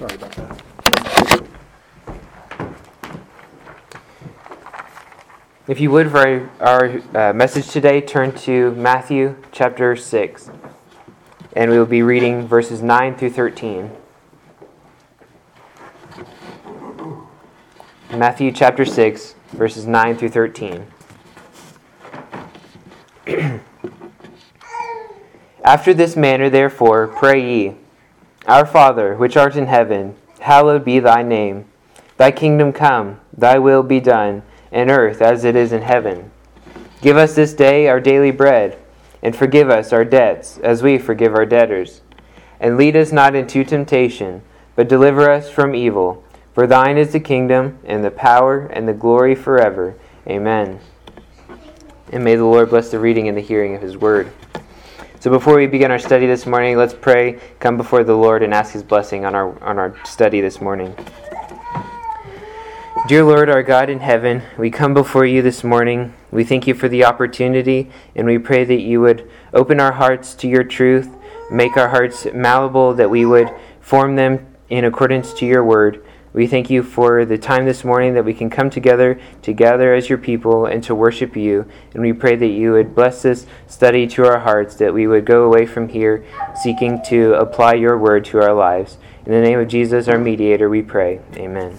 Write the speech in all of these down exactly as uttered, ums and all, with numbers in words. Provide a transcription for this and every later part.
Sorry about that. If you would, for our, our uh, message today, turn to Matthew chapter six. And we will be reading verses nine through thirteen. Matthew chapter six, verses nine through thirteen. After this manner, therefore, pray ye: Our Father, which art in heaven, hallowed be thy name. Thy kingdom come, thy will be done, in earth as it is in heaven. Give us this day our daily bread, and forgive us our debts, as we forgive our debtors. And lead us not into temptation, but deliver us from evil. For thine is the kingdom, and the power, and the glory forever. Amen. And may the Lord bless the reading and the hearing of his word. So before we begin our study this morning, let's pray, come before the Lord, and ask his blessing on our on our study this morning. Dear Lord, our God in heaven, we come before you this morning. We thank you for the opportunity, and we pray that you would open our hearts to your truth, make our hearts malleable, that we would form them in accordance to your word. We thank you for the time this morning that we can come together, to gather as your people, and to worship you. And we pray that you would bless this study to our hearts, that we would go away from here seeking to apply your word to our lives. In the name of Jesus, our mediator, we pray. Amen.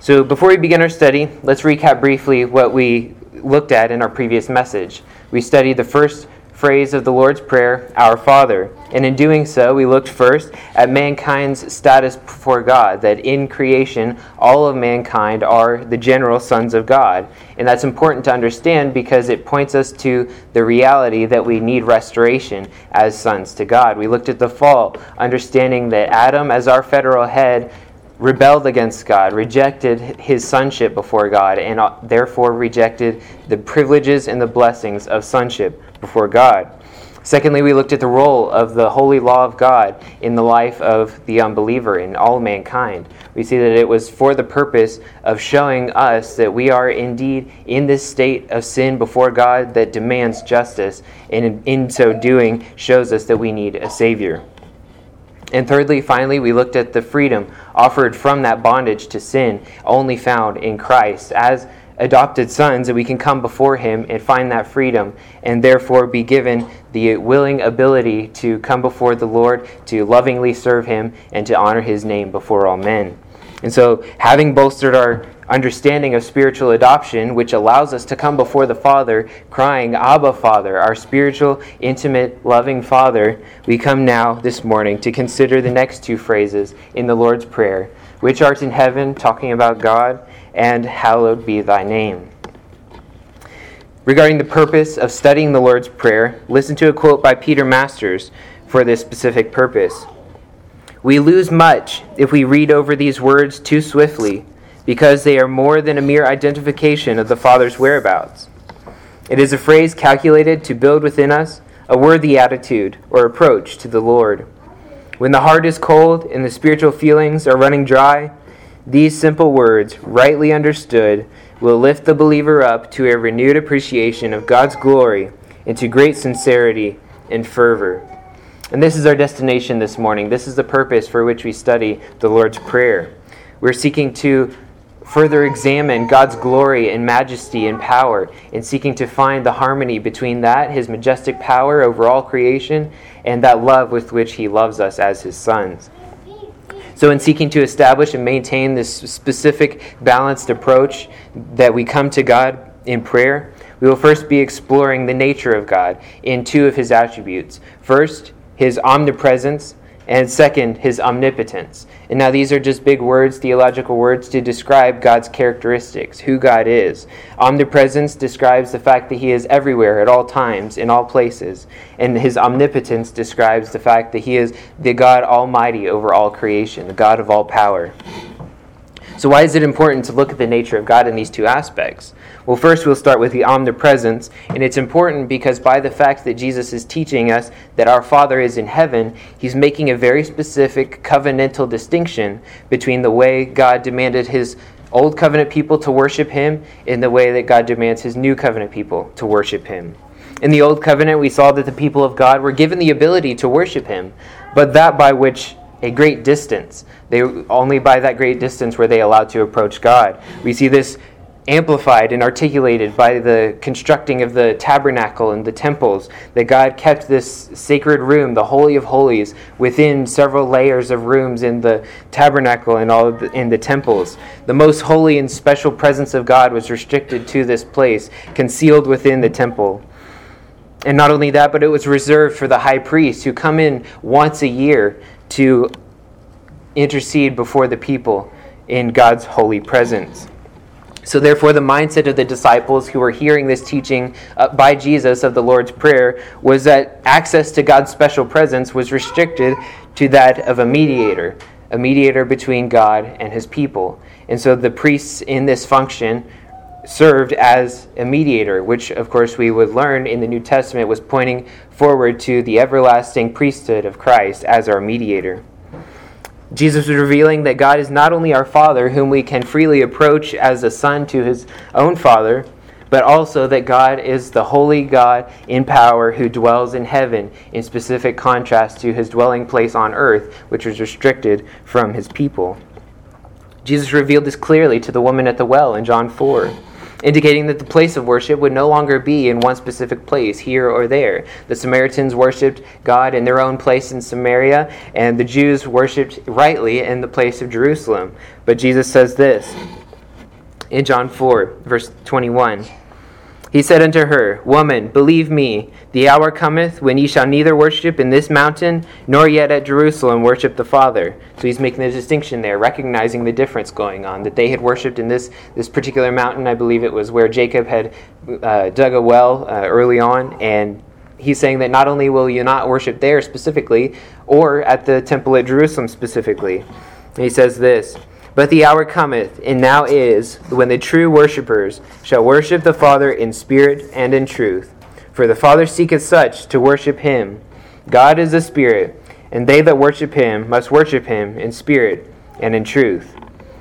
So before we begin our study, let's recap briefly what we looked at in our previous message. We studied the first phrase of the Lord's Prayer, Our Father. And in doing so, we looked first at mankind's status before God, that in creation, all of mankind are the general sons of God. And that's important to understand because it points us to the reality that we need restoration as sons to God. We looked at the fall, understanding that Adam, as our federal head, rebelled against God, rejected his sonship before God, and therefore rejected the privileges and the blessings of sonship before God. Secondly, we looked at the role of the holy law of God in the life of the unbeliever, in all mankind. We see that it was for the purpose of showing us that we are indeed in this state of sin before God that demands justice, and in so doing shows us that we need a Savior. And thirdly, finally, we looked at the freedom offered from that bondage to sin only found in Christ. As adopted sons, that we can come before him and find that freedom, and therefore be given the willing ability to come before the Lord, to lovingly serve him, and to honor his name before all men. And so, having bolstered our understanding of spiritual adoption, which allows us to come before the Father, crying, Abba, Father, our spiritual, intimate, loving Father, we come now this morning to consider the next two phrases in the Lord's Prayer, which art in heaven, talking about God, and hallowed be thy name. Regarding the purpose of studying the Lord's Prayer, listen to a quote by Peter Masters for this specific purpose. We lose much if we read over these words too swiftly, because they are more than a mere identification of the Father's whereabouts. It is a phrase calculated to build within us a worthy attitude or approach to the Lord. When the heart is cold and the spiritual feelings are running dry, these simple words, rightly understood, will lift the believer up to a renewed appreciation of God's glory and to great sincerity and fervor. And this is our destination this morning. This is the purpose for which we study the Lord's Prayer. We're seeking to further examine God's glory and majesty and power, and seeking to find the harmony between that, his majestic power over all creation, and that love with which he loves us as his sons. So in seeking to establish and maintain this specific balanced approach that we come to God in prayer, we will first be exploring the nature of God in two of his attributes. First, his omnipresence, and second, his omnipotence. And now these are just big words, theological words, to describe God's characteristics, who God is. Omnipresence describes the fact that he is everywhere, at all times, in all places. And his omnipotence describes the fact that he is the God Almighty over all creation, the God of all power. So why is it important to look at the nature of God in these two aspects? Well, first we'll start with the omnipresence, and it's important because by the fact that Jesus is teaching us that our Father is in heaven, he's making a very specific covenantal distinction between the way God demanded his old covenant people to worship him and the way that God demands his new covenant people to worship him. In the old covenant, we saw that the people of God were given the ability to worship him, but that by which a great distance. They only by that great distance were they allowed to approach God. We see this amplified and articulated by the constructing of the tabernacle and the temples, that God kept this sacred room, the Holy of Holies, within several layers of rooms in the tabernacle and all of the, in the temples. The most holy and special presence of God was restricted to this place, concealed within the temple. And not only that, but it was reserved for the high priest, who come in once a year to intercede before the people in God's holy presence. So therefore, the mindset of the disciples who were hearing this teaching by Jesus of the Lord's Prayer was that access to God's special presence was restricted to that of a mediator, a mediator between God and his people. And so the priests in this function served as a mediator, which, of course, we would learn in the New Testament was pointing forward to the everlasting priesthood of Christ as our mediator. Jesus was revealing that God is not only our Father, whom we can freely approach as a son to his own Father, but also that God is the holy God in power who dwells in heaven, in specific contrast to his dwelling place on earth, which was restricted from his people. Jesus revealed this clearly to the woman at the well in John four. Indicating that the place of worship would no longer be in one specific place, here or there. The Samaritans worshipped God in their own place in Samaria, and the Jews worshipped rightly in the place of Jerusalem. But Jesus says this in John four, verse twenty-one. He said unto her, Woman, believe me, the hour cometh when ye shall neither worship in this mountain, nor yet at Jerusalem worship the Father. So he's making the distinction there, recognizing the difference going on, that they had worshipped in this, this particular mountain. I believe it was where Jacob had uh, dug a well uh, early on, and he's saying that not only will you not worship there specifically, or at the temple at Jerusalem specifically. And he says this, But the hour cometh, and now is, when the true worshipers shall worship the Father in spirit and in truth. For the Father seeketh such to worship him. God is a spirit, and they that worship him must worship him in spirit and in truth.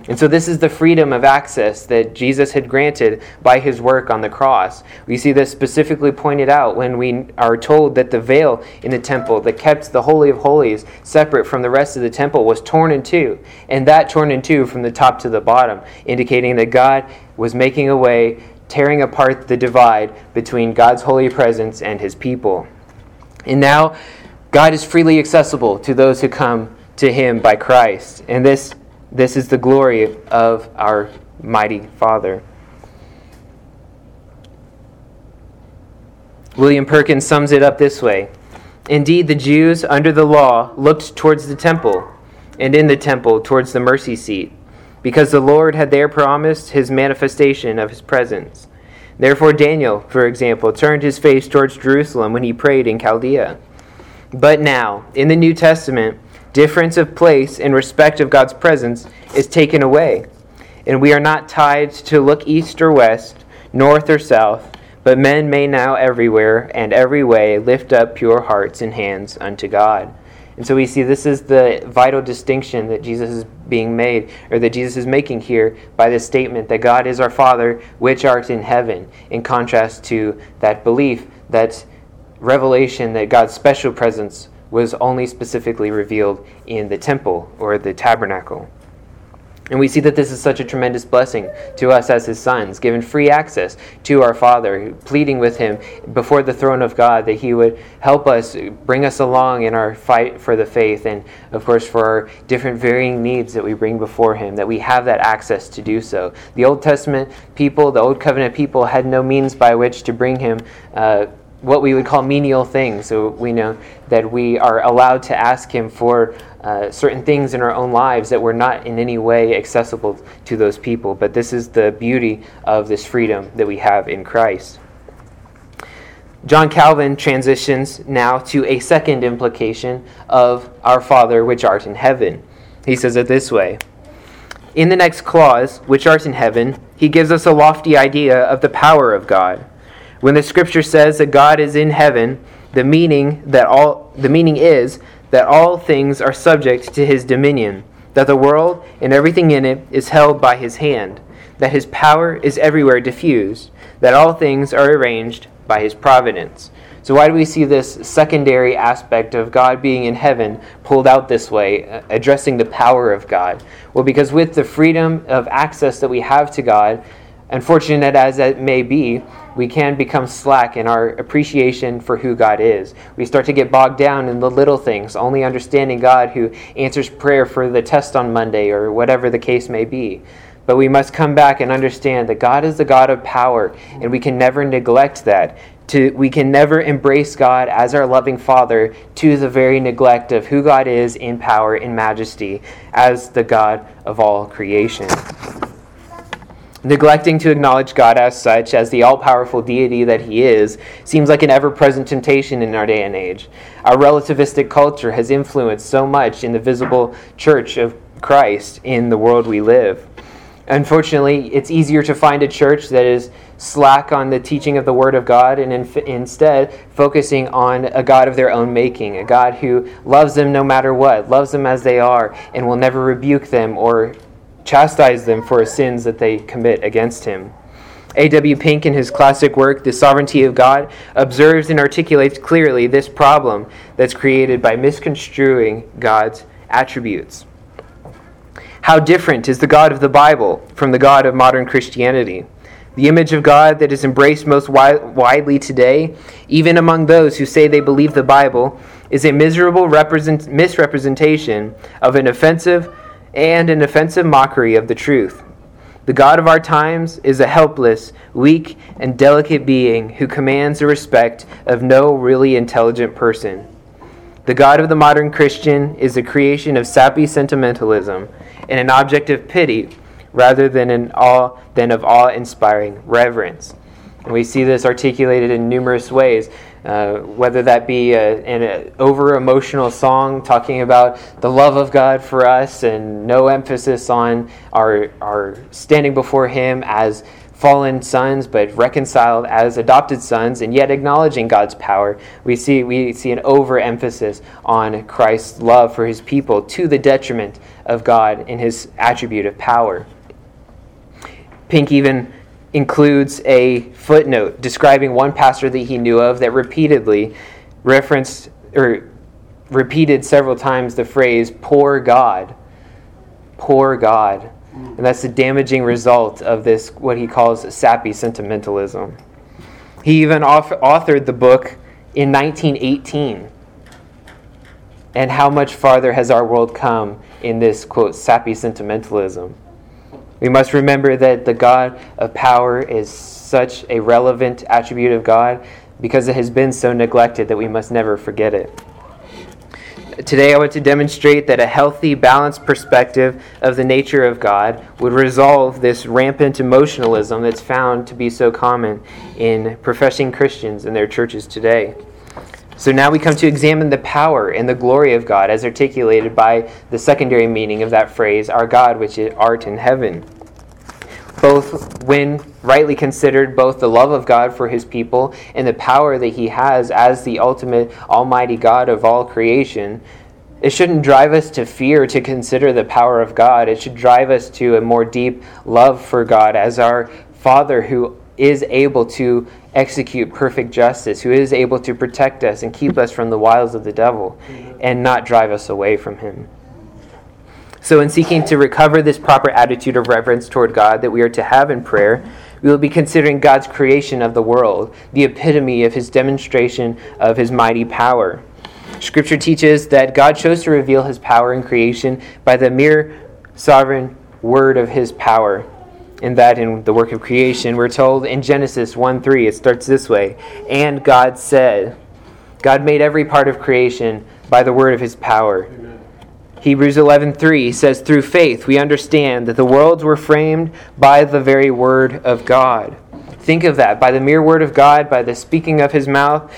And so this is the freedom of access that Jesus had granted by his work on the cross. We see this specifically pointed out when we are told that the veil in the temple that kept the Holy of Holies separate from the rest of the temple was torn in two, and that torn in two from the top to the bottom, indicating that God was making a way, tearing apart the divide between God's holy presence and his people. And now God is freely accessible to those who come to him by Christ. And this This is the glory of our mighty Father. William Perkins sums it up this way. Indeed, the Jews under the law looked towards the temple, and in the temple towards the mercy seat, because the Lord had there promised his manifestation of his presence. Therefore Daniel, for example, turned his face towards Jerusalem when he prayed in Chaldea. But now, in the New Testament, difference of place in respect of God's presence is taken away, and we are not tied to look east or west, north or south, but men may now everywhere and every way lift up pure hearts and hands unto God. And so we see this is the vital distinction that Jesus is being made, or that Jesus is making here by this statement that God is our Father, which art in heaven, in contrast to that belief, that revelation that God's special presence was only specifically revealed in the temple or the tabernacle. And we see that this is such a tremendous blessing to us as his sons, given free access to our Father, pleading with him before the throne of God that he would help us, bring us along in our fight for the faith, and of course for our different varying needs that we bring before him, that we have that access to do so. The Old Testament people, the Old Covenant people, had no means by which to bring him uh, what we would call menial things. So we know that we are allowed to ask him for uh, certain things in our own lives that were not in any way accessible to those people. But this is the beauty of this freedom that we have in Christ. John Calvin transitions now to a second implication of our Father which art in heaven. He says it this way. In the next clause, which art in heaven, he gives us a lofty idea of the power of God. When the Scripture says that God is in heaven, the meaning that all the meaning is that all things are subject to his dominion, that the world and everything in it is held by his hand, that his power is everywhere diffused, that all things are arranged by his providence. So why do we see this secondary aspect of God being in heaven pulled out this way, addressing the power of God? Well, because with the freedom of access that we have to God, unfortunate as it may be, we can become slack in our appreciation for who God is. We start to get bogged down in the little things, only understanding God who answers prayer for the test on Monday or whatever the case may be. But we must come back and understand that God is the God of power, and we can never neglect that. To, we can never embrace God as our loving Father to the very neglect of who God is in power and majesty as the God of all creation. Neglecting to acknowledge God as such, as the all-powerful deity that he is, seems like an ever-present temptation in our day and age. Our relativistic culture has influenced so much in the visible church of Christ in the world we live. Unfortunately, it's easier to find a church that is slack on the teaching of the Word of God and inf- instead focusing on a God of their own making, a God who loves them no matter what, loves them as they are, and will never rebuke them or chastise them for sins that they commit against him. A W Pink, in his classic work, The Sovereignty of God, observes and articulates clearly this problem that's created by misconstruing God's attributes. How different is the God of the Bible from the God of modern Christianity? The image of God that is embraced most wi- widely today, even among those who say they believe the Bible, is a miserable represent- misrepresentation of an offensive and an offensive mockery of the truth. The God of our times is a helpless, weak, and delicate being who commands the respect of no really intelligent person. The God of the modern Christian is the creation of sappy sentimentalism and an object of pity rather than an awe, than of awe-inspiring reverence. And we see this articulated in numerous ways, uh, whether that be a, an over-emotional song talking about the love of God for us and no emphasis on our, our standing before Him as fallen sons, but reconciled as adopted sons, and yet acknowledging God's power. We see we see an overemphasis on Christ's love for his people to the detriment of God in his attribute of power. Pink even includes a footnote describing one pastor that he knew of that repeatedly referenced or repeated several times the phrase, poor God, poor God. And that's the damaging result of this, what he calls sappy sentimentalism. He even author- authored the book in nineteen eighteen. And how much farther has our world come in this, quote, sappy sentimentalism? We must remember that the God of power is such a relevant attribute of God because it has been so neglected that we must never forget it. Today I want to demonstrate that a healthy, balanced perspective of the nature of God would resolve this rampant emotionalism that's found to be so common in professing Christians in their churches today. So now we come to examine the power and the glory of God as articulated by the secondary meaning of that phrase, our God which art in heaven. Both, when rightly considered, both the love of God for his people and the power that he has as the ultimate almighty God of all creation, it shouldn't drive us to fear to consider the power of God. It should drive us to a more deep love for God as our Father who is able to execute perfect justice, who is able to protect us and keep us from the wiles of the devil and not drive us away from him. So in seeking to recover this proper attitude of reverence toward God that we are to have in prayer, we will be considering God's creation of the world, the epitome of his demonstration of his mighty power. Scripture teaches that God chose to reveal his power in creation by the mere sovereign word of his power. And that in the work of creation, we're told in Genesis one three, it starts this way, "And God said," God made every part of creation by the word of his power. Amen. Hebrews eleven three says, "Through faith we understand that the worlds were framed by the very word of God." Think of that. By the mere word of God, by the speaking of his mouth,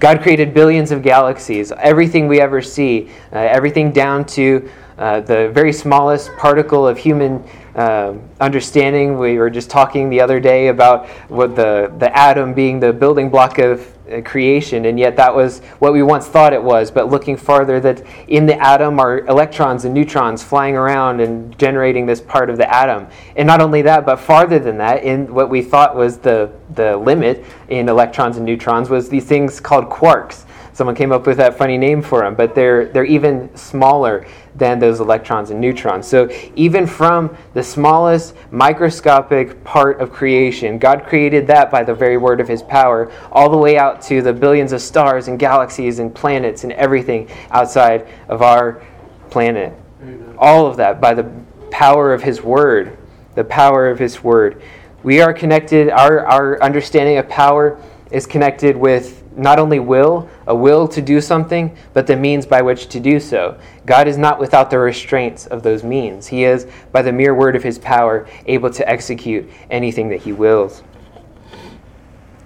God created billions of galaxies. Everything we ever see, uh, everything down to uh, the very smallest particle of human uh, understanding. We were just talking the other day about what the, the atom being the building block of creation, and yet that was what we once thought it was. But looking farther, that in the atom are electrons and neutrons flying around and generating this part of the atom. And not only that, but farther than that, in what we thought was the, the limit in electrons and neutrons was these things called quarks. Someone came up with that funny name for them, but they're they're even smaller than those electrons and neutrons. So even from the smallest microscopic part of creation, God created that by the very word of his power, all the way out to the billions of stars and galaxies and planets and everything outside of our planet. Amen. All of that by the power of his word, the power of his word. We are connected, our, our understanding of power is connected with not only will, a will to do something, but the means by which to do so. God is not without the restraints of those means. He is, by the mere word of his power, able to execute anything that he wills.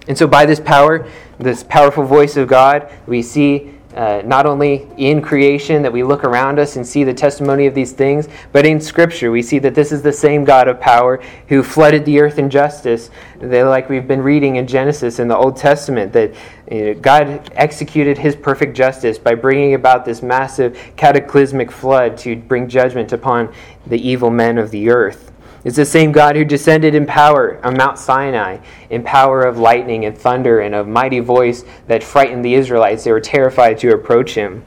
And so by this power, this powerful voice of God, we see uh, not only in creation that we look around us and see the testimony of these things, but in Scripture we see that this is the same God of power who flooded the earth in justice. They, like we've been reading in Genesis in the Old Testament, that you know, God executed his perfect justice by bringing about this massive cataclysmic flood to bring judgment upon the evil men of the earth. It's the same God who descended in power on Mount Sinai, in power of lightning and thunder and of mighty voice that frightened the Israelites. They were terrified to approach him.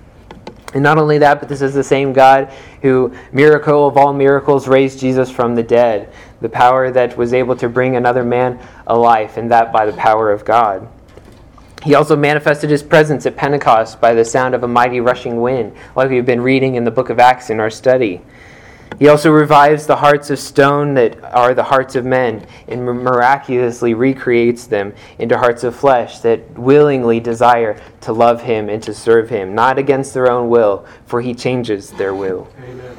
And not only that, but this is the same God who, miracle of all miracles, raised Jesus from the dead. The power that was able to bring another man alive, and that by the power of God. He also manifested his presence at Pentecost by the sound of a mighty rushing wind, like we've been reading in the book of Acts in our study. He also revives the hearts of stone that are the hearts of men and miraculously recreates them into hearts of flesh that willingly desire to love him and to serve him, not against their own will, for he changes their will. Amen.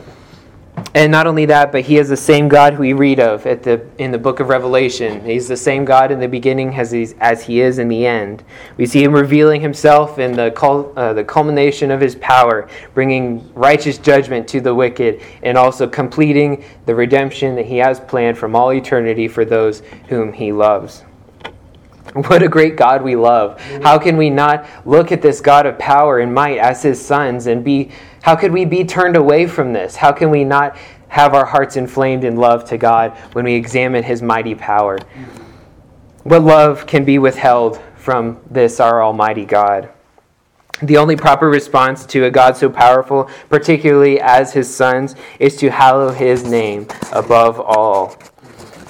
And not only that, but he is the same God who we read of at the in the book of Revelation. He's the same God in the beginning as, he's, as he is in the end. We see him revealing himself in the cul, uh, the culmination of his power, bringing righteous judgment to the wicked, and also completing the redemption that he has planned from all eternity for those whom he loves. What a great God we love. How can we not look at this God of power and might as his sons and be, how could we be turned away from this? How can we not have our hearts inflamed in love to God when we examine his mighty power? What love can be withheld from this, our almighty God? The only proper response to a God so powerful, particularly as his sons, is to hallow his name above all.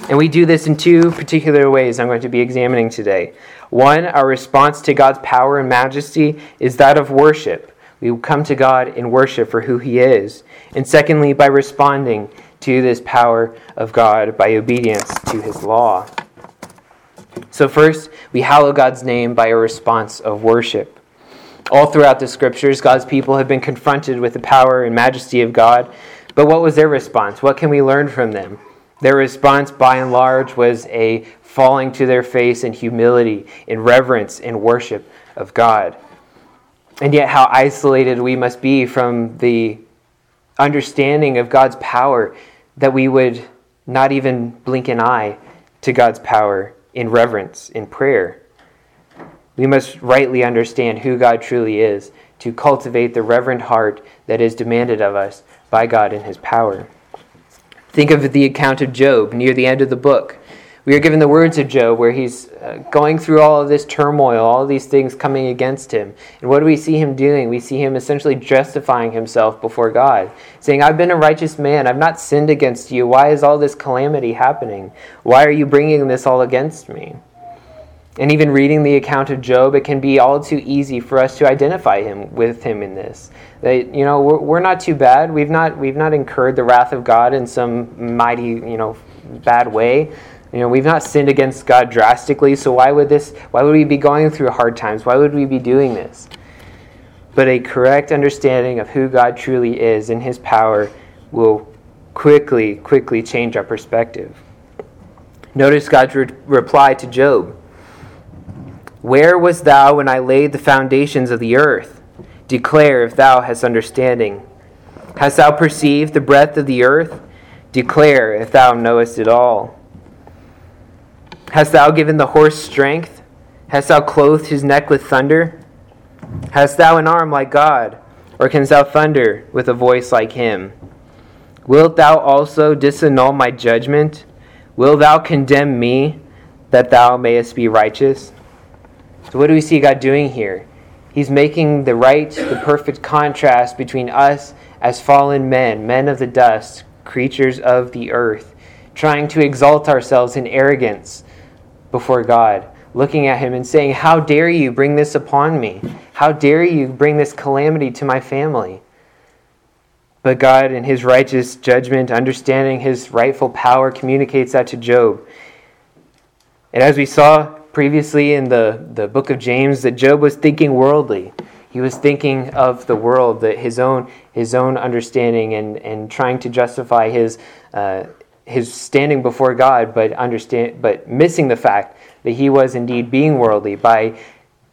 And we do this in two particular ways I'm going to be examining today. One, our response to God's power and majesty is that of worship. We come to God in worship for who he is. And secondly, by responding to this power of God by obedience to his law. So first, we hallow God's name by a response of worship. All throughout the Scriptures, God's people have been confronted with the power and majesty of God. But what was their response? What can we learn from them? Their response, by and large, was a falling to their face in humility, in reverence, in worship of God. And yet how isolated we must be from the understanding of God's power that we would not even blink an eye to God's power in reverence, in prayer. We must rightly understand who God truly is to cultivate the reverent heart that is demanded of us by God in his power. Think of the account of Job near the end of the book. We are given the words of Job where he's going through all of this turmoil, all of these things coming against him. And what do we see him doing? We see him essentially justifying himself before God, saying, I've been a righteous man. I've not sinned against you. Why is all this calamity happening? Why are you bringing this all against me? And even reading the account of Job, it can be all too easy for us to identify him with him in this. That, you know, we're, we're not too bad. We've not we've not incurred the wrath of God in some mighty, you know, bad way. You know, we've not sinned against God drastically. So why would this? Why would we be going through hard times? Why would we be doing this? But a correct understanding of who God truly is and his power will quickly, quickly change our perspective. Notice God's re- reply to Job. Where was thou when I laid the foundations of the earth? Declare if thou hast understanding. Hast thou perceived the breadth of the earth? Declare if thou knowest it all. Hast thou given the horse strength? Hast thou clothed his neck with thunder? Hast thou an arm like God? Or canst thou thunder with a voice like him? Wilt thou also disannul my judgment? Wilt thou condemn me, that thou mayest be righteous? So what do we see God doing here? He's making the right, the perfect contrast between us as fallen men, men of the dust, creatures of the earth, trying to exalt ourselves in arrogance before God, looking at him and saying, how dare you bring this upon me? How dare you bring this calamity to my family? But God, in his righteous judgment, understanding his rightful power, communicates that to Job. And as we saw previously in the, the book of James, that Job was thinking worldly. He was thinking of the world, that his own his own understanding, and, and trying to justify his uh, his standing before God, but understand but missing the fact that he was indeed being worldly by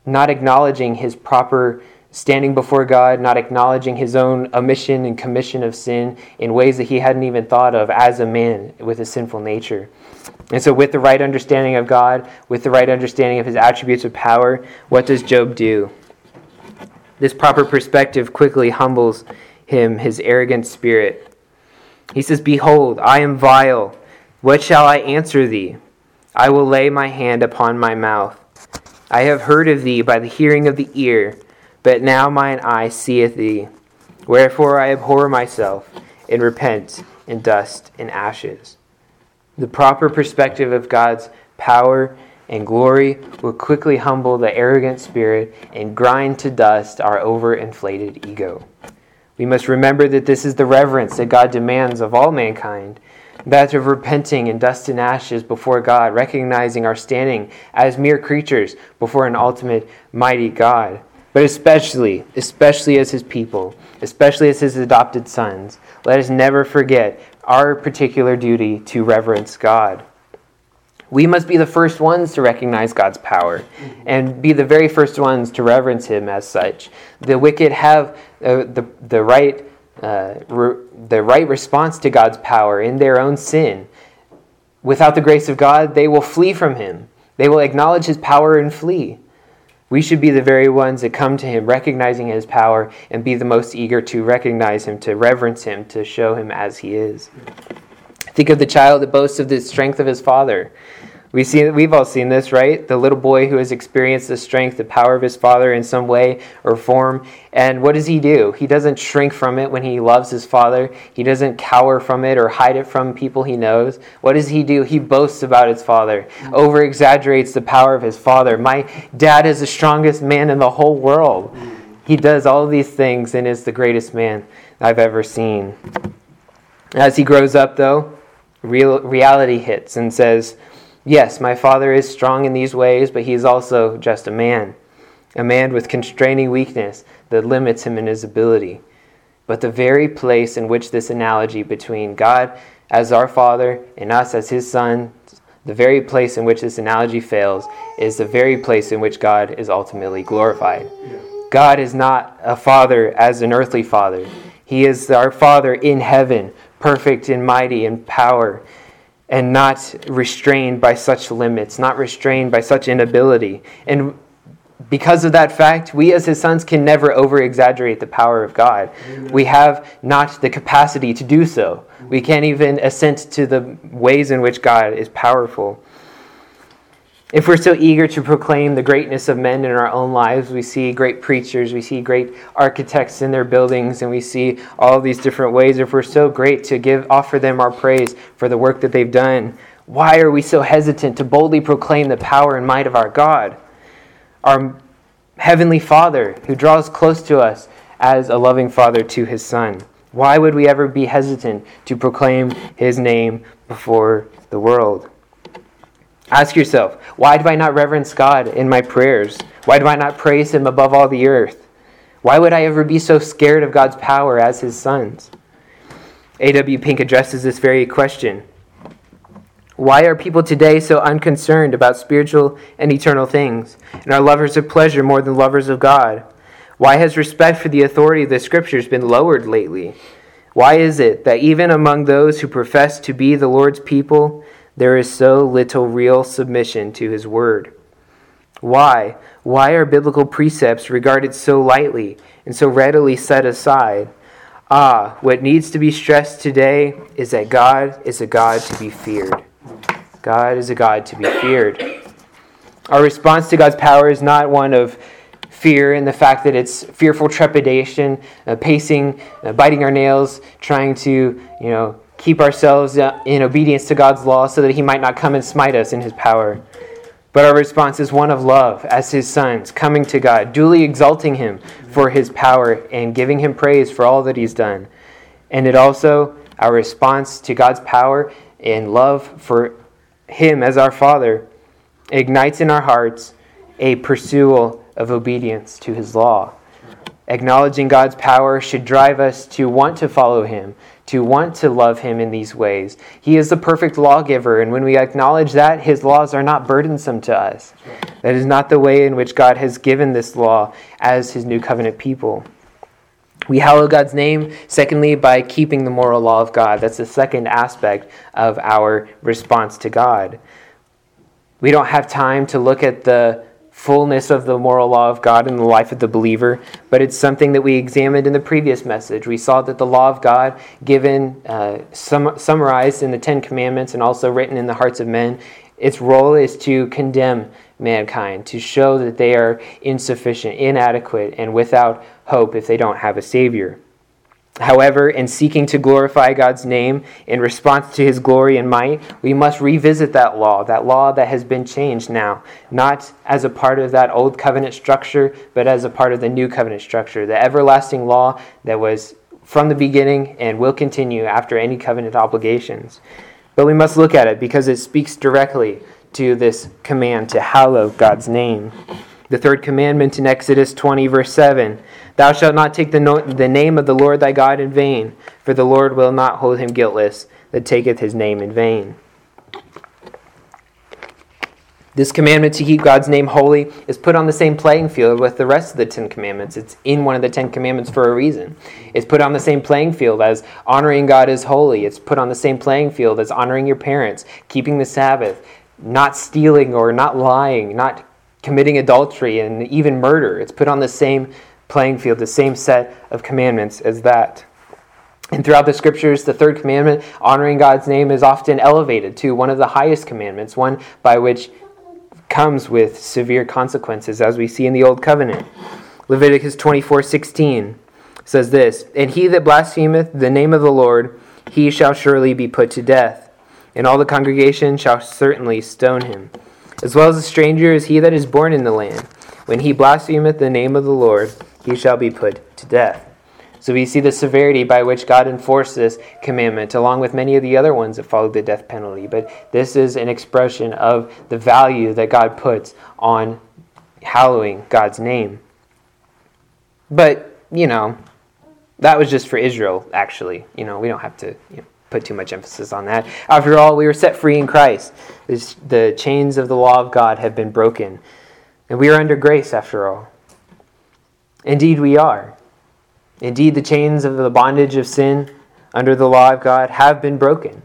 not acknowledging his proper standing before God, not acknowledging his own omission and commission of sin in ways that he hadn't even thought of as a man with a sinful nature. And so with the right understanding of God, with the right understanding of his attributes of power, what does Job do? This proper perspective quickly humbles him, his arrogant spirit. He says, behold, I am vile. What shall I answer thee? I will lay my hand upon my mouth. I have heard of thee by the hearing of the ear, but now mine eye seeth thee. Wherefore I abhor myself, and repent in dust and ashes. The proper perspective of God's power and glory will quickly humble the arrogant spirit and grind to dust our overinflated ego. We must remember that this is the reverence that God demands of all mankind, that of repenting in dust and ashes before God, recognizing our standing as mere creatures before an ultimate mighty God. But especially, especially as his people, especially as his adopted sons, let us never forget our particular duty to reverence God. We must be the first ones to recognize God's power and be the very first ones to reverence him as such. The wicked have uh, the, the, right, uh, re- the right response to God's power in their own sin. Without the grace of God, they will flee from him. They will acknowledge his power and flee. We should be the very ones that come to him, recognizing his power, and be the most eager to recognize him, to reverence him, to show him as he is. Think of the child that boasts of the strength of his father. We see, we've all seen this, right? The little boy who has experienced the strength, the power of his father in some way or form. And what does he do? He doesn't shrink from it when he loves his father. He doesn't cower from it or hide it from people he knows. What does he do? He boasts about his father, over-exaggerates the power of his father. My dad is the strongest man in the whole world. He does all these things and is the greatest man I've ever seen. As he grows up, though, real, reality hits and says, yes, my father is strong in these ways, but he is also just a man, a man with constraining weakness that limits him in his ability. But the very place in which this analogy between God as our Father and us as his Son, the very place in which this analogy fails is the very place in which God is ultimately glorified. God is not a father as an earthly father. He is our Father in heaven, perfect and mighty in power, and not restrained by such limits, not restrained by such inability. And because of that fact, we as his sons can never over-exaggerate the power of God. We have not the capacity to do so. We can't even assent to the ways in which God is powerful. If we're so eager to proclaim the greatness of men in our own lives, we see great preachers, we see great architects in their buildings, and we see all these different ways. If we're so great to give, offer them our praise for the work that they've done, why are we so hesitant to boldly proclaim the power and might of our God, our Heavenly Father, who draws close to us as a loving Father to his Son? Why would we ever be hesitant to proclaim his name before the world? Ask yourself, why do I not reverence God in my prayers? Why do I not praise him above all the earth? Why would I ever be so scared of God's power as his sons? A W Pink addresses this very question. Why are people today so unconcerned about spiritual and eternal things, and are lovers of pleasure more than lovers of God? Why has respect for the authority of the Scriptures been lowered lately? Why is it that even among those who profess to be the Lord's people, there is so little real submission to his word? Why? Why are biblical precepts regarded so lightly and so readily set aside? Ah, what needs to be stressed today is that God is a God to be feared. God is a God to be feared. Our response to God's power is not one of fear and the fact that it's fearful trepidation, uh, pacing, uh, biting our nails, trying to, you know, keep ourselves in obedience to God's law so that he might not come and smite us in his power. But our response is one of love as his sons, coming to God, duly exalting him for his power and giving him praise for all that he's done. And it also, our response to God's power and love for him as our Father ignites in our hearts a pursuit of obedience to his law. Acknowledging God's power should drive us to want to follow him, to want to love him in these ways. He is the perfect lawgiver, and when we acknowledge that, his laws are not burdensome to us. That is not the way in which God has given this law as his new covenant people. We hallow God's name, secondly, by keeping the moral law of God. That's the second aspect of our response to God. We don't have time to look at the fullness of the moral law of God in the life of the believer, but it's something that we examined in the previous message. We saw that the law of God, given, uh, sum- summarized in the Ten Commandments and also written in the hearts of men, its role is to condemn mankind, to show that they are insufficient, inadequate, and without hope if they don't have a Savior. However, in seeking to glorify God's name in response to his glory and might, we must revisit that law, that law that has been changed now, not as a part of that old covenant structure, but as a part of the new covenant structure, the everlasting law that was from the beginning and will continue after any covenant obligations. But we must look at it because it speaks directly to this command to hallow God's name. The third commandment in Exodus twenty, verse seven, "Thou shalt not take the, no- the name of the Lord thy God in vain, for the Lord will not hold him guiltless that taketh his name in vain." This commandment to keep God's name holy is put on the same playing field with the rest of the Ten Commandments. It's in one of the Ten Commandments for a reason. It's put on the same playing field as honoring God as holy. It's put on the same playing field as honoring your parents, keeping the Sabbath, not stealing or not lying, not committing adultery and even murder. It's put on the same playing field, the same set of commandments as that. And throughout the scriptures, the third commandment, honoring God's name, is often elevated to one of the highest commandments, one by which comes with severe consequences, as we see in the Old Covenant. Leviticus twenty-four sixteen says this, "And he that blasphemeth the name of the Lord, he shall surely be put to death, and all the congregation shall certainly stone him. As well as the stranger is he that is born in the land. When he blasphemeth the name of the Lord, he shall be put to death." So we see the severity by which God enforced this commandment, along with many of the other ones that followed the death penalty. But this is an expression of the value that God puts on hallowing God's name. But, you know, that was just for Israel, actually. You know, we don't have to, you know, put too much emphasis on that. After all, we were set free in Christ. The chains of the law of God have been broken. And we are under grace, after all. Indeed, we are. Indeed, the chains of the bondage of sin under the law of God have been broken.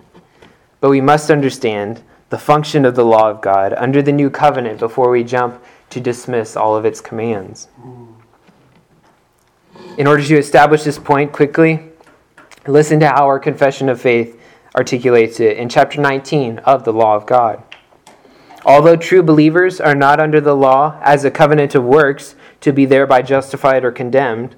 But we must understand the function of the law of God under the new covenant before we jump to dismiss all of its commands. In order to establish this point quickly, listen to how our confession of faith articulates it in chapter nineteen of the law of God. "Although true believers are not under the law as a covenant of works to be thereby justified or condemned,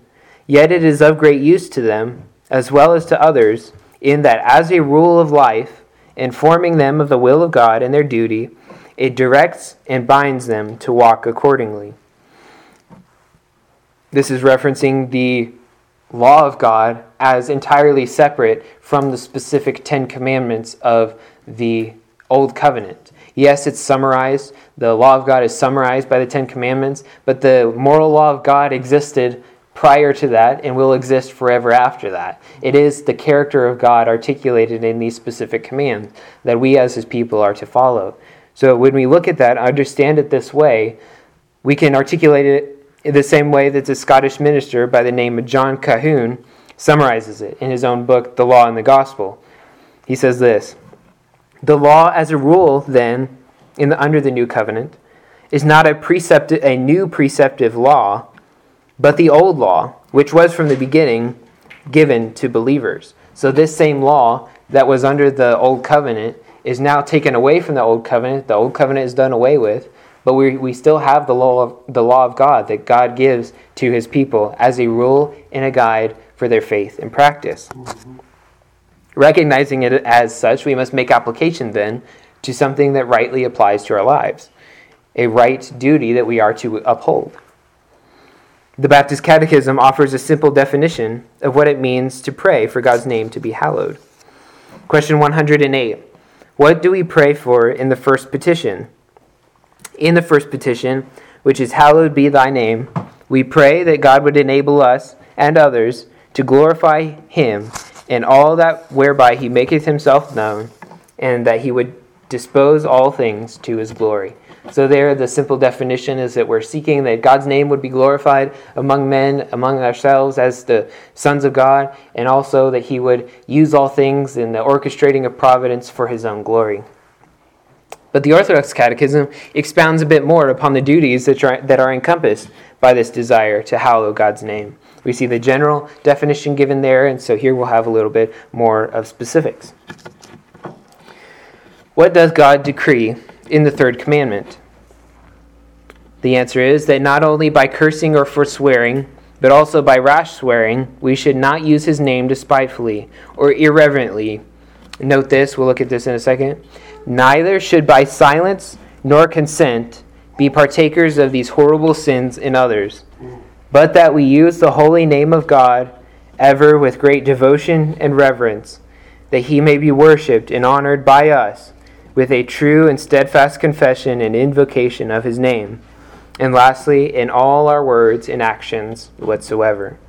yet it is of great use to them as well as to others in that as a rule of life, informing them of the will of God and their duty, it directs and binds them to walk accordingly." This is referencing the law of God as entirely separate from the specific Ten Commandments of the Old Covenant. Yes, it's summarized. The law of God is summarized by the Ten Commandments, but the moral law of God existed prior to that and will exist forever after that. It is the character of God articulated in these specific commands that we as his people are to follow. So when we look at that, understand it this way, we can articulate it in the same way that the Scottish minister by the name of John Cahoon summarizes it in his own book, The Law and the Gospel. He says this, "The law as a rule, then, in the, under the new covenant, is not a precepti- a new preceptive law, but the old law, which was from the beginning given to believers. So this same law that was under the old covenant is now taken away from the old covenant. The old covenant is done away with, but we we still have the law of, the law of God that God gives to his people as a rule and a guide for their faith and practice. Mm-hmm. Recognizing it as such, we must make application then to something that rightly applies to our lives, a right duty that we are to uphold. The Baptist Catechism offers a simple definition of what it means to pray for God's name to be hallowed. Question one hundred eight. What do we pray for in the first petition? In the first petition, which is hallowed be thy name, we pray that God would enable us and others to glorify him in all that whereby he maketh himself known, and that he would dispose all things to his glory. So there, the simple definition is that we're seeking that God's name would be glorified among men, among ourselves as the sons of God, and also that he would use all things in the orchestrating of providence for his own glory. But the Orthodox Catechism expounds a bit more upon the duties that are, that are encompassed by this desire to hallow God's name. We see the general definition given there, and so here we'll have a little bit more of specifics. What does God decree in the third commandment? The answer is that not only by cursing or forswearing, but also by rash swearing, we should not use his name despitefully or irreverently. Note this, we'll look at this in a second. Neither should by silence nor consent be partakers of these horrible sins in others, but that we use the holy name of God ever with great devotion and reverence, that he may be worshipped and honored by us, with a true and steadfast confession and invocation of his name. And lastly, in all our words and actions whatsoever.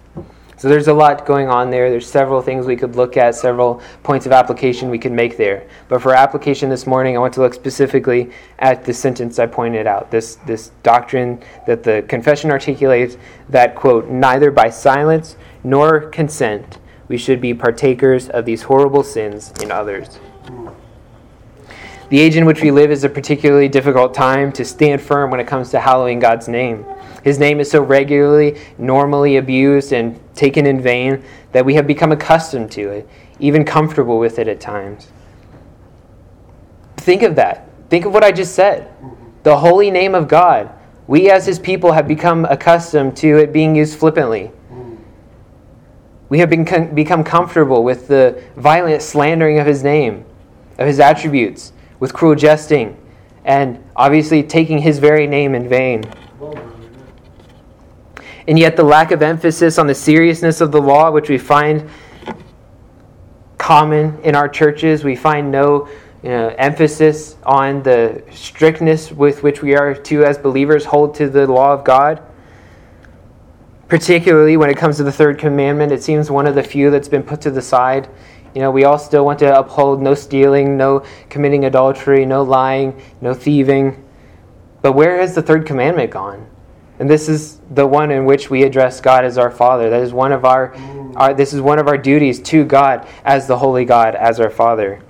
So there's a lot going on there. There's several things we could look at, several points of application we could make there. But for application this morning, I want to look specifically at the sentence I pointed out, this, this doctrine that the confession articulates that, quote, neither by silence nor consent we should be partakers of these horrible sins in others. The age in which we live is a particularly difficult time to stand firm when it comes to hallowing God's name. His name is so regularly, normally abused and taken in vain that we have become accustomed to it, even comfortable with it at times. Think of that. Think of what I just said. The holy name of God. We as his people have become accustomed to it being used flippantly. We have been, become comfortable with the violent slandering of his name, of his attributes, with cruel jesting, and obviously taking his very name in vain. And yet the lack of emphasis on the seriousness of the law, which we find common in our churches, we find no you know, emphasis on the strictness with which we are to, as believers, hold to the law of God. Particularly when it comes to the third commandment, it seems one of the few that's been put to the side. You know, we all still want to uphold no stealing, no committing adultery, no lying, no thieving. But where has the third commandment gone? And this is the one in which we address God as our Father. That is one of our, our this is one of our duties to God as the Holy God, as our Father.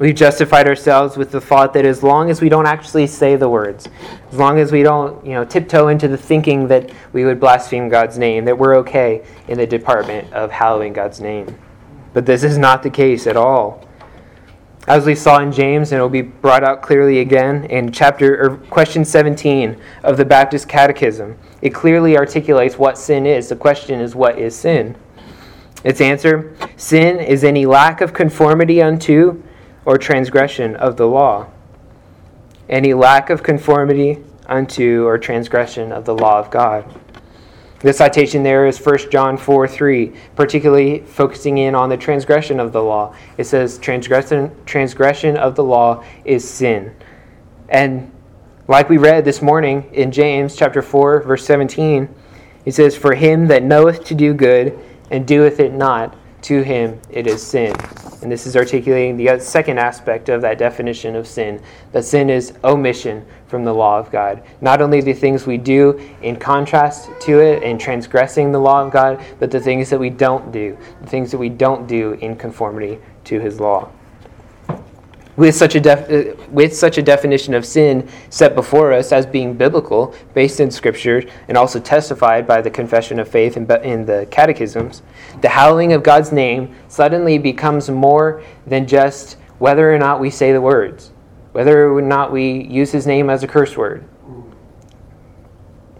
We've justified ourselves with the thought that as long as we don't actually say the words, as long as we don't, you know, tiptoe into the thinking that we would blaspheme God's name, that we're okay in the department of hallowing God's name. But this is not the case at all. As we saw in James, and it will be brought out clearly again in chapter or question seventeen of the Baptist Catechism, it clearly articulates what sin is. The question is, what is sin? Its answer, sin is any lack of conformity unto or transgression of the law. Any lack of conformity unto or transgression of the law of God. The citation there is First John four three, particularly focusing in on the transgression of the law. It says transgression, transgression of the law is sin. And like we read this morning in James chapter four, verse seventeen, it says, for him that knoweth to do good and doeth it not, to him it is sin. And this is articulating the second aspect of that definition of sin, that sin is omission from the law of God. Not only the things we do in contrast to it, in transgressing the law of God, but the things that we don't do, the things that we don't do in conformity to his law. with such a def- with such a definition of sin set before us as being biblical, based in Scripture, and also testified by the Confession of Faith and in the Catechisms, the hallowing of God's name suddenly becomes more than just whether or not we say the words, whether or not we use his name as a curse word.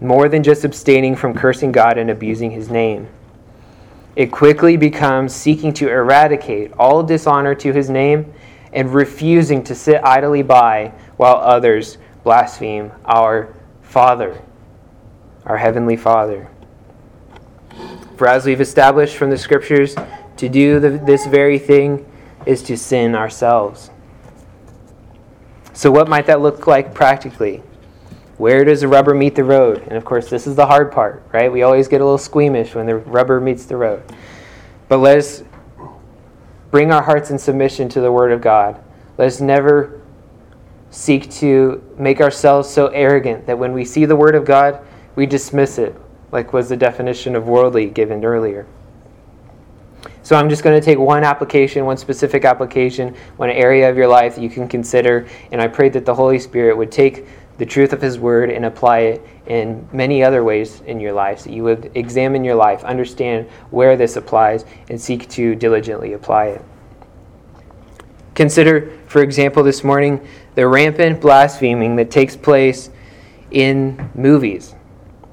More than just abstaining from cursing God and abusing his name. It quickly becomes seeking to eradicate all dishonor to his name and refusing to sit idly by while others blaspheme our Father, our Heavenly Father. For as we've established from the Scriptures, to do the, this very thing is to sin ourselves. So what might that look like practically? Where does the rubber meet the road? And of course, this is the hard part, right? We always get a little squeamish when the rubber meets the road. But let us bring our hearts in submission to the Word of God. Let us never seek to make ourselves so arrogant that when we see the Word of God, we dismiss it, like was the definition of worldly given earlier. So I'm just going to take one application, one specific application, one area of your life that you can consider, and I pray that the Holy Spirit would take the truth of His Word and apply it in many other ways in your life, so you would examine your life, understand where this applies, and seek to diligently apply it. Consider, for example, this morning, the rampant blaspheming that takes place in movies,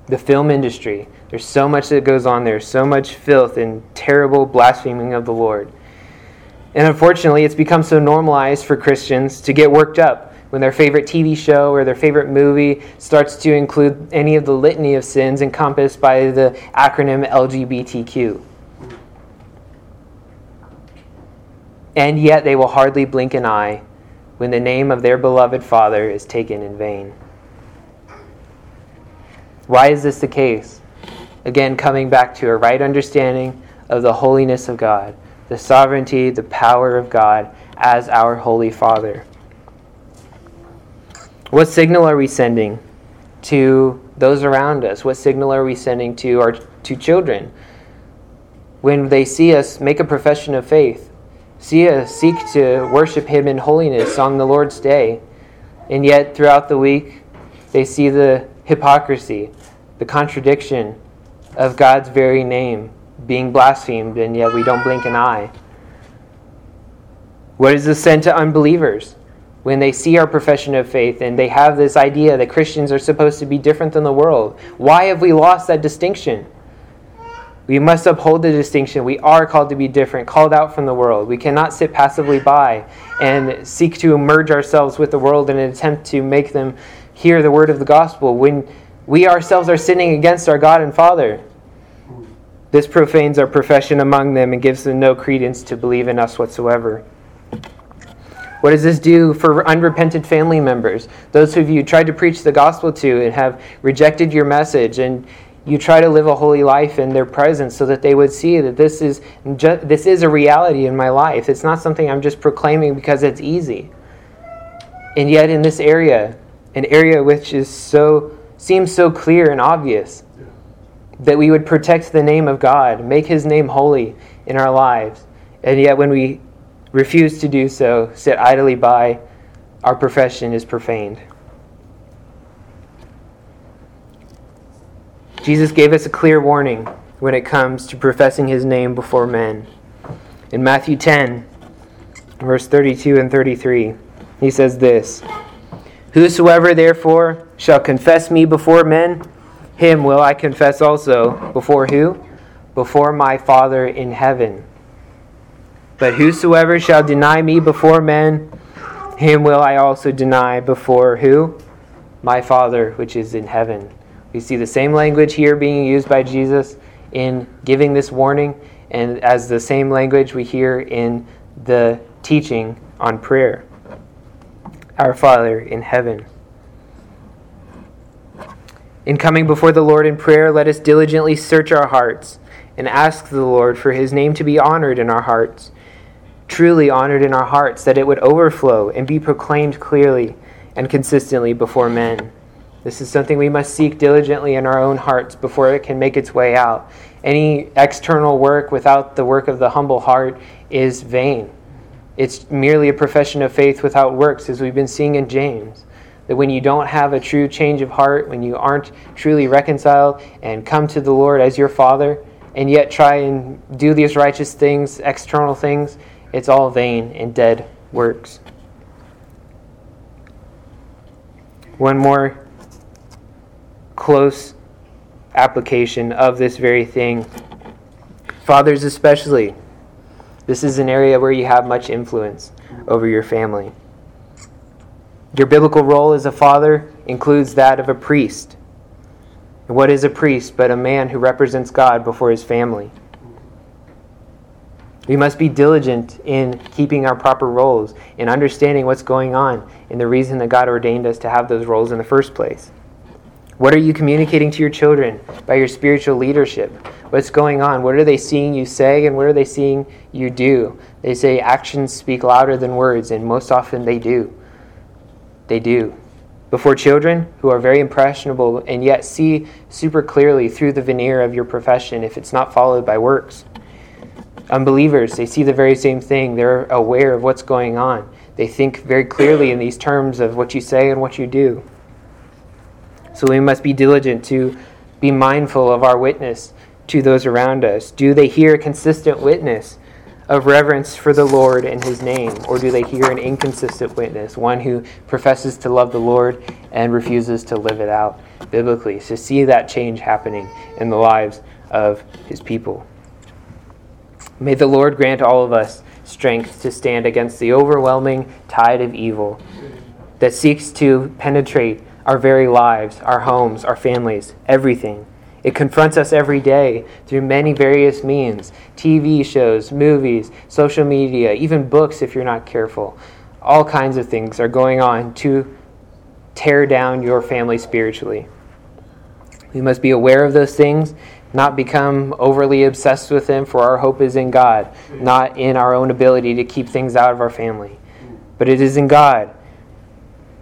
the film industry. There's so much that goes on there, so much filth and terrible blaspheming of the Lord. And unfortunately, it's become so normalized for Christians to get worked up when their favorite T V show or their favorite movie starts to include any of the litany of sins encompassed by the acronym L G B T Q. And yet they will hardly blink an eye when the name of their beloved Father is taken in vain. Why is this the case? Again, coming back to a right understanding of the holiness of God, the sovereignty, the power of God as our Holy Father. What signal are we sending to those around us? What signal are we sending to our to children when they see us make a profession of faith, see us seek to worship Him in holiness on the Lord's Day, and yet throughout the week they see the hypocrisy, the contradiction of God's very name being blasphemed, and yet we don't blink an eye? What is this sent to unbelievers when they see our profession of faith and they have this idea that Christians are supposed to be different than the world? Why have we lost that distinction? We must uphold the distinction. We are called to be different, called out from the world. We cannot sit passively by and seek to merge ourselves with the world in an attempt to make them hear the word of the gospel when we ourselves are sinning against our God and Father. This profanes our profession among them and gives them no credence to believe in us whatsoever. What does this do for unrepentant family members? Those of you tried to preach the gospel to and have rejected your message, and you try to live a holy life in their presence so that they would see that this is ju- this is a reality in my life. It's not something I'm just proclaiming because it's easy. And yet in this area, an area which is so seems so clear and obvious, that we would protect the name of God, make His name holy in our lives. And yet when we refuse to do so, sit idly by, our profession is profaned. Jesus gave us a clear warning when it comes to professing His name before men. In Matthew ten, verse thirty-two and thirty-three, He says this, "Whosoever therefore shall confess me before men, him will I confess also before who? Before my Father in heaven. But whosoever shall deny me before men, him will I also deny before who? My Father which is in heaven." We see the same language here being used by Jesus in giving this warning, and as the same language we hear in the teaching on prayer. Our Father in heaven. In coming before the Lord in prayer, let us diligently search our hearts and ask the Lord for His name to be honored in our hearts, truly honored in our hearts, that it would overflow and be proclaimed clearly and consistently before men. This is something we must seek diligently in our own hearts before it can make its way out. Any external work without the work of the humble heart is vain. It's merely a profession of faith without works, as we've been seeing in James. That when you don't have a true change of heart, when you aren't truly reconciled and come to the Lord as your Father, and yet try and do these righteous things, external things, it's all vain and dead works. One more close application of this very thing. Fathers especially. This is an area where you have much influence over your family. Your biblical role as a father includes that of a priest. And what is a priest but a man who represents God before his family? We must be diligent in keeping our proper roles and understanding what's going on and the reason that God ordained us to have those roles in the first place. What are you communicating to your children by your spiritual leadership? What's going on? What are they seeing you say and what are they seeing you do? They say actions speak louder than words, and most often they do. They do. Before children who are very impressionable and yet see super clearly through the veneer of your profession if it's not followed by works. Unbelievers, they see the very same thing. They're aware of what's going on. They think very clearly in these terms of what you say and what you do. So we must be diligent to be mindful of our witness to those around us. Do they hear a consistent witness of reverence for the Lord and his name, or do they hear an inconsistent witness, one who professes to love the Lord and refuses to live it out biblically? So see that change happening in the lives of his people. May the Lord grant all of us strength to stand against the overwhelming tide of evil that seeks to penetrate our very lives, our homes, our families, everything. It confronts us every day through many various means, T V shows, movies, social media, even books if you're not careful. All kinds of things are going on to tear down your family spiritually. We must be aware of those things, not become overly obsessed with them, for our hope is in God, not in our own ability to keep things out of our family. But it is in God.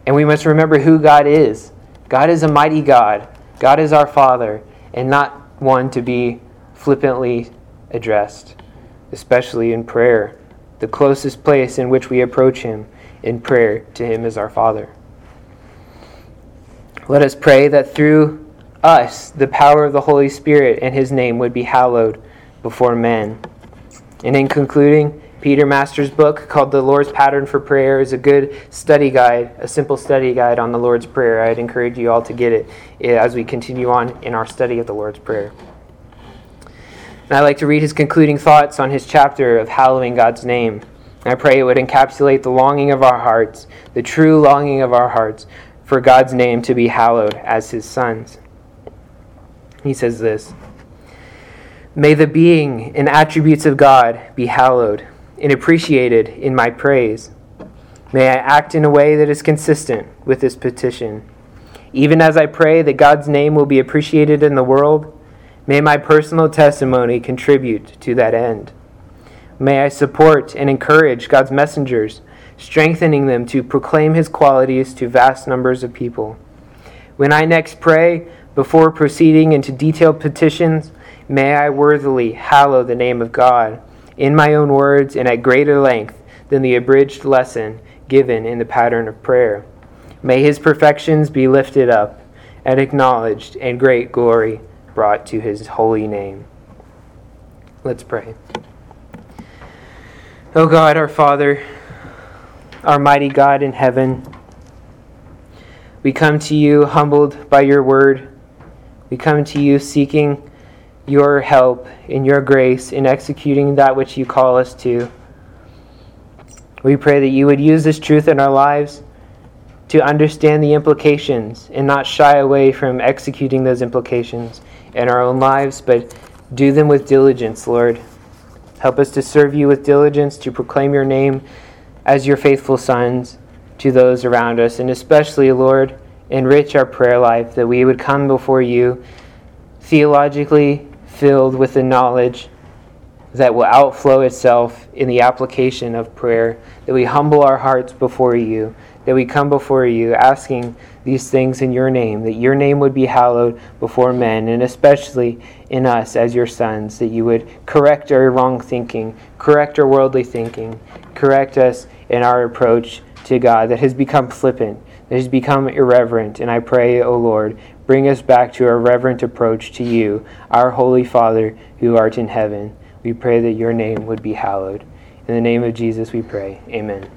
And we must remember who God is. God is a mighty God. God is our Father, and not one to be flippantly addressed, especially in prayer. The closest place in which we approach him in prayer to him is our Father. Let us pray that through us, the power of the Holy Spirit and his name would be hallowed before men. And in concluding, Peter Masters' book called The Lord's Pattern for Prayer is a good study guide, a simple study guide on the Lord's Prayer. I'd encourage you all to get it as we continue on in our study of the Lord's Prayer. And I'd like to read his concluding thoughts on his chapter of Hallowing God's Name. I pray it would encapsulate the longing of our hearts, the true longing of our hearts, for God's name to be hallowed as his sons. He says this: "May the being and attributes of God be hallowed and appreciated in my praise. May I act in a way that is consistent with this petition. Even as I pray that God's name will be appreciated in the world, may my personal testimony contribute to that end. May I support and encourage God's messengers, strengthening them to proclaim his qualities to vast numbers of people. When I next pray, before proceeding into detailed petitions, may I worthily hallow the name of God in my own words and at greater length than the abridged lesson given in the pattern of prayer. May his perfections be lifted up and acknowledged and great glory brought to his holy name." Let's pray. O God, our Father, our mighty God in heaven, we come to you humbled by your word. We come to you seeking your help and your grace in executing that which you call us to. We pray that you would use this truth in our lives to understand the implications and not shy away from executing those implications in our own lives, but do them with diligence, Lord. Help us to serve you with diligence, to proclaim your name as your faithful sons to those around us, and especially, Lord, enrich our prayer life, that we would come before you theologically filled with the knowledge that will outflow itself in the application of prayer, that we humble our hearts before you, that we come before you asking these things in your name, that your name would be hallowed before men, and especially in us as your sons, that you would correct our wrong thinking, correct our worldly thinking, correct us in our approach to God that has become flippant, that has become irreverent. And I pray, O Lord, bring us back to our reverent approach to you, our Holy Father who art in heaven. We pray that your name would be hallowed. In the name of Jesus we pray. Amen.